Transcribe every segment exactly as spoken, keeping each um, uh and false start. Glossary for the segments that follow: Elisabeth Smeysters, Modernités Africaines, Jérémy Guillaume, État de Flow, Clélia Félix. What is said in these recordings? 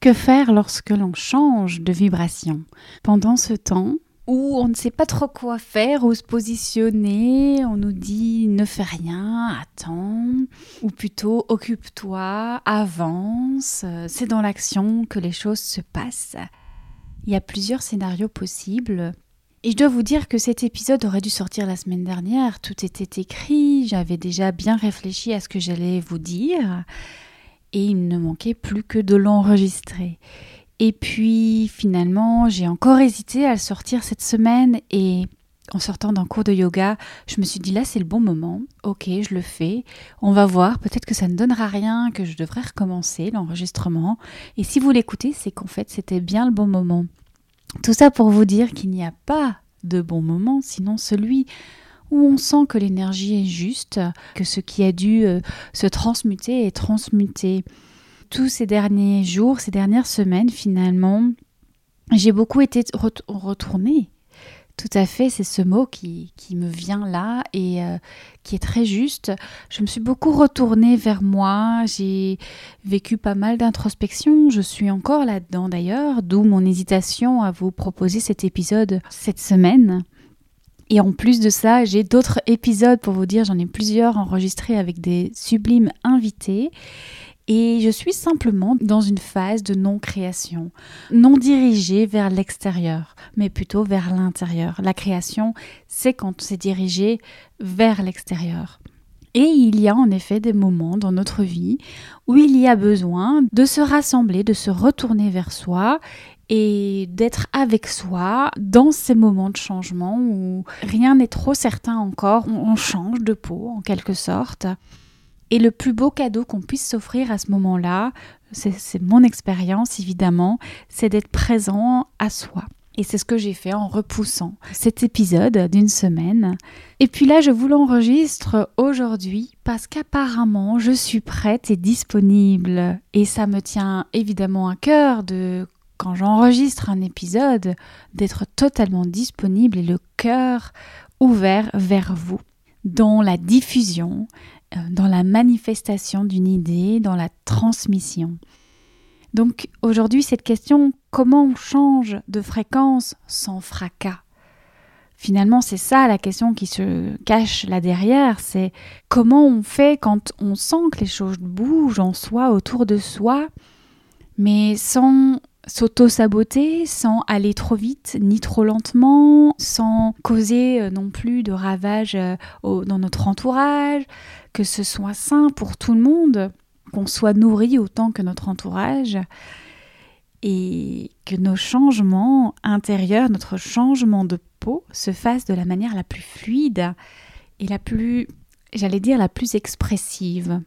Que faire lorsque l'on change de vibration pendant ce temps où on ne sait pas trop quoi faire, où se positionner, on nous dit « ne fais rien, attends » ou plutôt « occupe-toi, avance, c'est dans l'action que les choses se passent ». Il y a plusieurs scénarios possibles. Et je dois vous dire que cet épisode aurait dû sortir la semaine dernière. Tout était écrit, j'avais déjà bien réfléchi à ce que j'allais vous dire. Et il ne manquait plus que de l'enregistrer. Et puis finalement, j'ai encore hésité à le sortir cette semaine. Et en sortant d'un cours de yoga, je me suis dit là c'est le bon moment. Ok, je le fais. On va voir, peut-être que ça ne donnera rien, que je devrais recommencer l'enregistrement. Et si vous l'écoutez, c'est qu'en fait c'était bien le bon moment. Tout ça pour vous dire qu'il n'y a pas de bon moment, sinon celui où on sent que l'énergie est juste, que ce qui a dû se transmuter est transmuté. Tous ces derniers jours, ces dernières semaines, finalement, j'ai beaucoup été ret- retournée. Tout à fait, c'est ce mot qui, qui me vient là et euh, qui est très juste. Je me suis beaucoup retournée vers moi, j'ai vécu pas mal d'introspection, je suis encore là-dedans d'ailleurs, d'où mon hésitation à vous proposer cet épisode cette semaine. Et en plus de ça, j'ai d'autres épisodes pour vous dire, j'en ai plusieurs enregistrés avec des sublimes invités. Et je suis simplement dans une phase de non-création, non dirigée vers l'extérieur, mais plutôt vers l'intérieur. La création, c'est quand c'est dirigé vers l'extérieur. Et il y a en effet des moments dans notre vie où il y a besoin de se rassembler, de se retourner vers soi et d'être avec soi dans ces moments de changement où rien n'est trop certain encore, on change de peau en quelque sorte. Et le plus beau cadeau qu'on puisse s'offrir à ce moment-là, c'est, c'est mon expérience évidemment, c'est d'être présent à soi. Et c'est ce que j'ai fait en repoussant cet épisode d'une semaine. Et puis là, je vous l'enregistre aujourd'hui parce qu'apparemment, je suis prête et disponible. Et ça me tient évidemment à cœur de... Quand j'enregistre un épisode, d'être totalement disponible et le cœur ouvert vers vous, dans la diffusion, dans la manifestation d'une idée, dans la transmission. Donc aujourd'hui, cette question, comment on change de fréquence sans fracas ? Finalement, c'est ça la question qui se cache là derrière, c'est comment on fait quand on sent que les choses bougent en soi, autour de soi, mais sans... s'auto-saboter sans aller trop vite ni trop lentement, sans causer non plus de ravages dans notre entourage, que ce soit sain pour tout le monde, qu'on soit nourri autant que notre entourage et que nos changements intérieurs, notre changement de peau se fassent de la manière la plus fluide et la plus, j'allais dire, la plus expressive.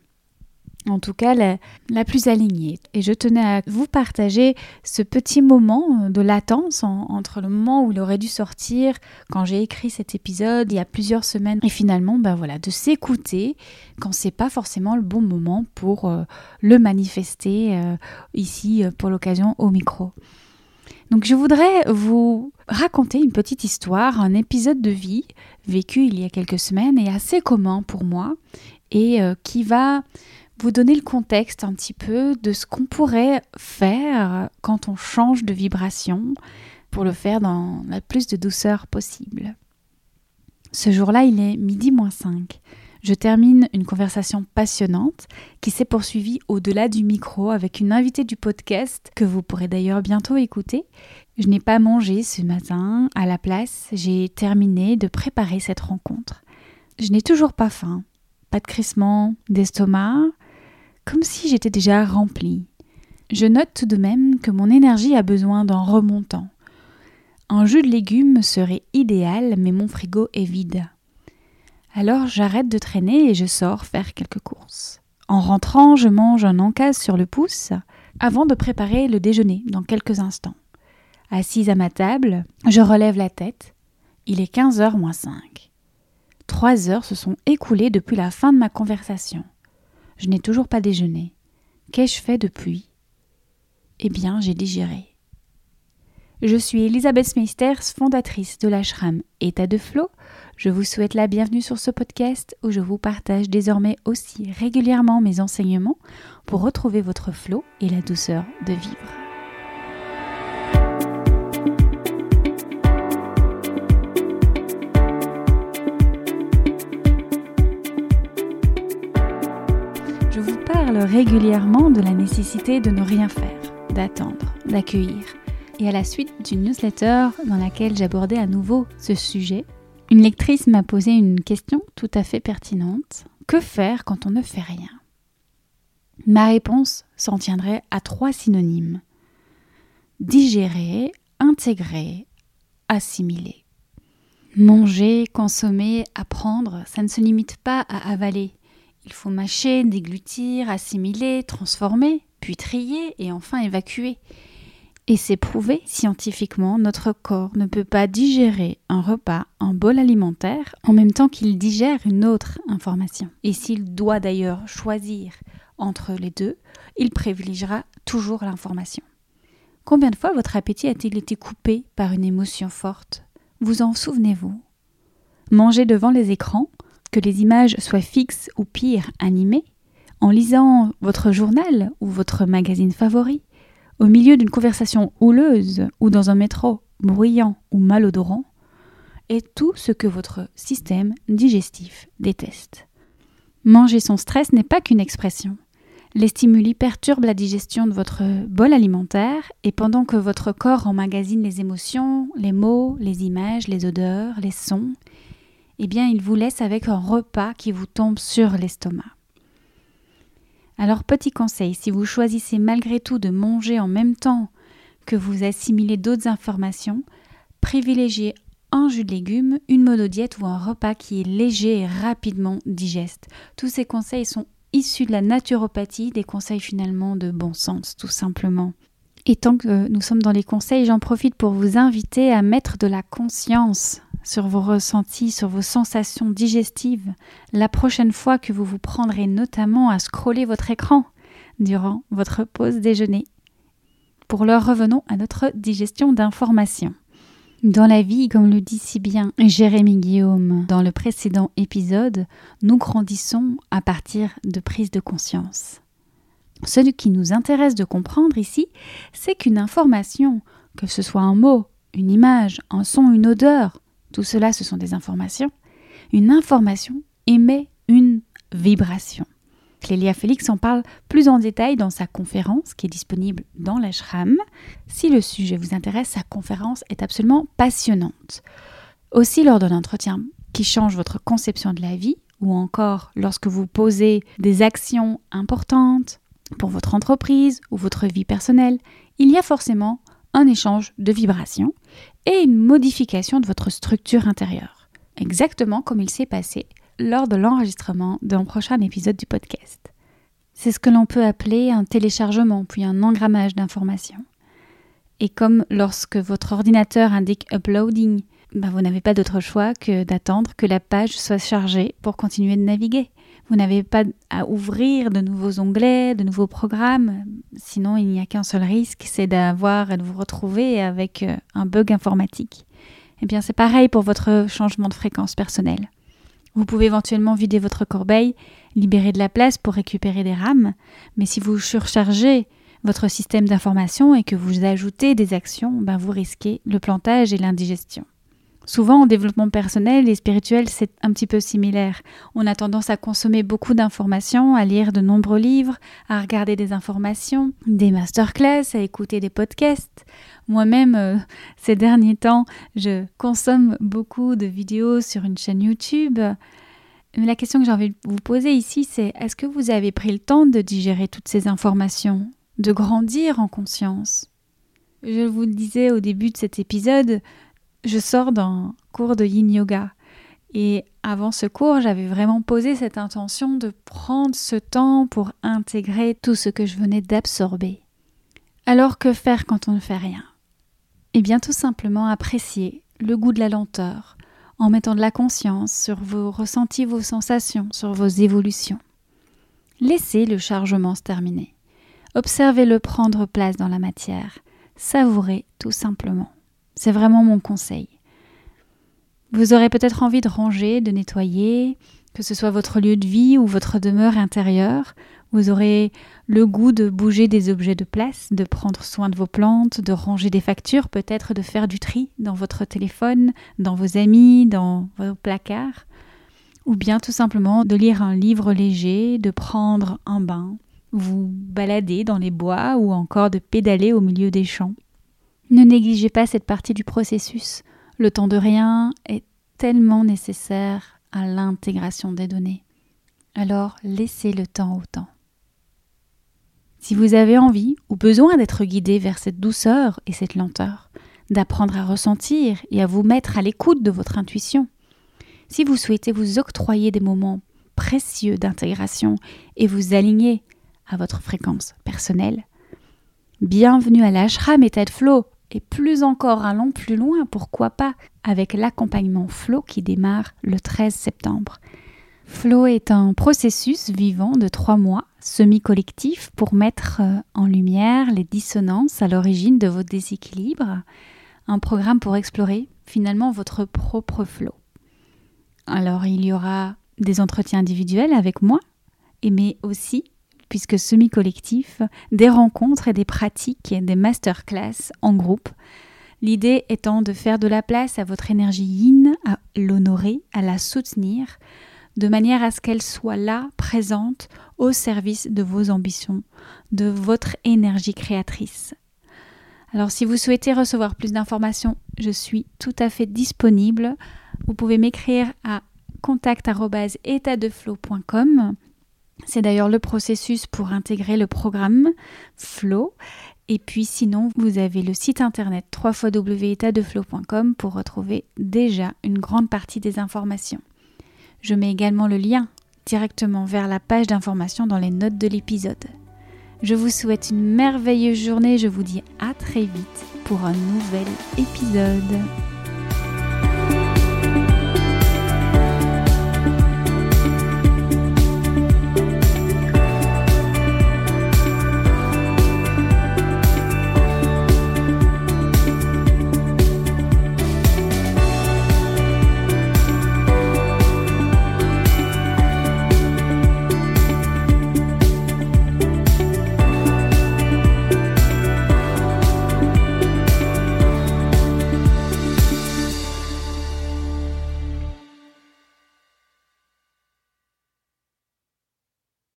En tout cas la, la plus alignée. Et je tenais à vous partager ce petit moment de latence en, entre le moment où il aurait dû sortir, quand j'ai écrit cet épisode il y a plusieurs semaines, et finalement ben voilà, de s'écouter quand c'est pas forcément le bon moment pour euh, le manifester euh, ici pour l'occasion au micro. Donc je voudrais vous raconter une petite histoire, un épisode de vie vécu il y a quelques semaines et assez commun pour moi et euh, qui va... vous donner le contexte un petit peu de ce qu'on pourrait faire quand on change de vibration pour le faire dans la plus de douceur possible. Ce jour-là, il est midi moins cinq. Je termine une conversation passionnante qui s'est poursuivie au-delà du micro avec une invitée du podcast que vous pourrez d'ailleurs bientôt écouter. Je n'ai pas mangé ce matin, à la place, j'ai terminé de préparer cette rencontre. Je n'ai toujours pas faim, pas de crissement d'estomac, comme si j'étais déjà remplie. Je note tout de même que mon énergie a besoin d'un remontant. Un jus de légumes serait idéal, mais mon frigo est vide. Alors j'arrête de traîner et je sors faire quelques courses. En rentrant, je mange un encas sur le pouce avant de préparer le déjeuner dans quelques instants. Assise à ma table, je relève la tête. Il est quinze heures moins cinq. Trois heures se sont écoulées depuis la fin de ma conversation. Je n'ai toujours pas déjeuné. Qu'ai-je fait depuis ? Eh bien, j'ai digéré. Je suis Elisabeth Smeysters, fondatrice de l'ashram État de Flow. Je vous souhaite la bienvenue sur ce podcast où je vous partage désormais aussi régulièrement mes enseignements pour retrouver votre flow et la douceur de vivre. régulièrement de la nécessité de ne rien faire, d'attendre, d'accueillir. Et à la suite d'une newsletter dans laquelle j'abordais à nouveau ce sujet, une lectrice m'a posé une question tout à fait pertinente. Que faire quand on ne fait rien ? Ma réponse s'en tiendrait à trois synonymes. Digérer, intégrer, assimiler. Manger, consommer, apprendre, ça ne se limite pas à avaler. Il faut mâcher, déglutir, assimiler, transformer, puis trier et enfin évacuer. Et c'est prouvé scientifiquement, notre corps ne peut pas digérer un repas, un bol alimentaire, en même temps qu'il digère une autre information. Et s'il doit d'ailleurs choisir entre les deux, il privilégiera toujours l'information. Combien de fois votre appétit a-t-il été coupé par une émotion forte ? Vous en souvenez-vous ? Manger devant les écrans, que les images soient fixes ou pire, animées, en lisant votre journal ou votre magazine favori, au milieu d'une conversation houleuse ou dans un métro bruyant ou malodorant, est tout ce que votre système digestif déteste. Manger son stress n'est pas qu'une expression. Les stimuli perturbent la digestion de votre bol alimentaire et pendant que votre corps emmagasine les émotions, les mots, les images, les odeurs, les sons, eh bien il vous laisse avec un repas qui vous tombe sur l'estomac. Alors petit conseil, si vous choisissez malgré tout de manger en même temps que vous assimilez d'autres informations, privilégiez un jus de légumes, une monodiète ou un repas qui est léger et rapidement digeste. Tous ces conseils sont issus de la naturopathie, des conseils finalement de bon sens tout simplement. Et tant que nous sommes dans les conseils, j'en profite pour vous inviter à mettre de la conscience sur vos ressentis, sur vos sensations digestives, la prochaine fois que vous vous prendrez notamment à scroller votre écran durant votre pause déjeuner. Pour l'heure, revenons à notre digestion d'informations. Dans la vie, comme le dit si bien Jérémy Guillaume dans le précédent épisode, nous grandissons à partir de prises de conscience. Ce qui nous intéresse de comprendre ici, c'est qu'une information, que ce soit un mot, une image, un son, une odeur, tout cela, ce sont des informations. Une information émet une vibration. Clélia Félix en parle plus en détail dans sa conférence qui est disponible dans l'ashram. Si le sujet vous intéresse, sa conférence est absolument passionnante. Aussi, lors d'un entretien qui change votre conception de la vie, ou encore lorsque vous posez des actions importantes pour votre entreprise ou votre vie personnelle, il y a forcément un échange de vibrations et une modification de votre structure intérieure, exactement comme il s'est passé lors de l'enregistrement d'un prochain épisode du podcast. C'est ce que l'on peut appeler un téléchargement, puis un engrammage d'informations. Et comme lorsque votre ordinateur indique « uploading », ben vous n'avez pas d'autre choix que d'attendre que la page soit chargée pour continuer de naviguer. Vous n'avez pas à ouvrir de nouveaux onglets, de nouveaux programmes, sinon il n'y a qu'un seul risque, c'est d'avoir et de vous retrouver avec un bug informatique. Eh bien c'est pareil pour votre changement de fréquence personnelle. Vous pouvez éventuellement vider votre corbeille, libérer de la place pour récupérer des rames, mais si vous surchargez votre système d'information et que vous ajoutez des actions, ben vous risquez le plantage et l'indigestion. Souvent, en développement personnel et spirituel, c'est un petit peu similaire. On a tendance à consommer beaucoup d'informations, à lire de nombreux livres, à regarder des informations, des masterclass, à écouter des podcasts. Moi-même, euh, ces derniers temps, je consomme beaucoup de vidéos sur une chaîne YouTube. Mais la question que j'ai envie de vous poser ici, c'est est-ce que vous avez pris le temps de digérer toutes ces informations, de grandir en conscience ? Je vous le disais au début de cet épisode, je sors d'un cours de Yin Yoga et avant ce cours, j'avais vraiment posé cette intention de prendre ce temps pour intégrer tout ce que je venais d'absorber. Alors que faire quand on ne fait rien ? Eh bien tout simplement apprécier le goût de la lenteur en mettant de la conscience sur vos ressentis, vos sensations, sur vos évolutions. Laissez le chargement se terminer. Observez-le prendre place dans la matière. Savourez tout simplement. C'est vraiment mon conseil. Vous aurez peut-être envie de ranger, de nettoyer, que ce soit votre lieu de vie ou votre demeure intérieure. Vous aurez le goût de bouger des objets de place, de prendre soin de vos plantes, de ranger des factures, peut-être de faire du tri dans votre téléphone, dans vos amis, dans vos placards. Ou bien tout simplement de lire un livre léger, de prendre un bain, vous balader dans les bois ou encore de pédaler au milieu des champs. Ne négligez pas cette partie du processus. Le temps de rien est tellement nécessaire à l'intégration des données. Alors, laissez le temps au temps. Si vous avez envie ou besoin d'être guidé vers cette douceur et cette lenteur, d'apprendre à ressentir et à vous mettre à l'écoute de votre intuition, si vous souhaitez vous octroyer des moments précieux d'intégration et vous aligner à votre fréquence personnelle, bienvenue à l'ashram État de Flow et plus encore allons plus loin, pourquoi pas, avec l'accompagnement Flow qui démarre le treize septembre. Flow est un processus vivant de trois mois, semi-collectif, pour mettre en lumière les dissonances à l'origine de vos déséquilibres. Un programme pour explorer finalement votre propre flow. Alors il y aura des entretiens individuels avec moi, mais aussi, puisque semi-collectif, des rencontres et des pratiques, des masterclass en groupe. L'idée étant de faire de la place à votre énergie yin, à l'honorer, à la soutenir, de manière à ce qu'elle soit là, présente, au service de vos ambitions, de votre énergie créatrice. Alors si vous souhaitez recevoir plus d'informations, je suis tout à fait disponible. Vous pouvez m'écrire à contact arobase état de flow point com. C'est d'ailleurs le processus pour intégrer le programme Flow. Et puis sinon, vous avez le site internet w w w point état de flow point com pour retrouver déjà une grande partie des informations. Je mets également le lien directement vers la page d'information dans les notes de l'épisode. Je vous souhaite une merveilleuse journée, je vous dis à très vite pour un nouvel épisode.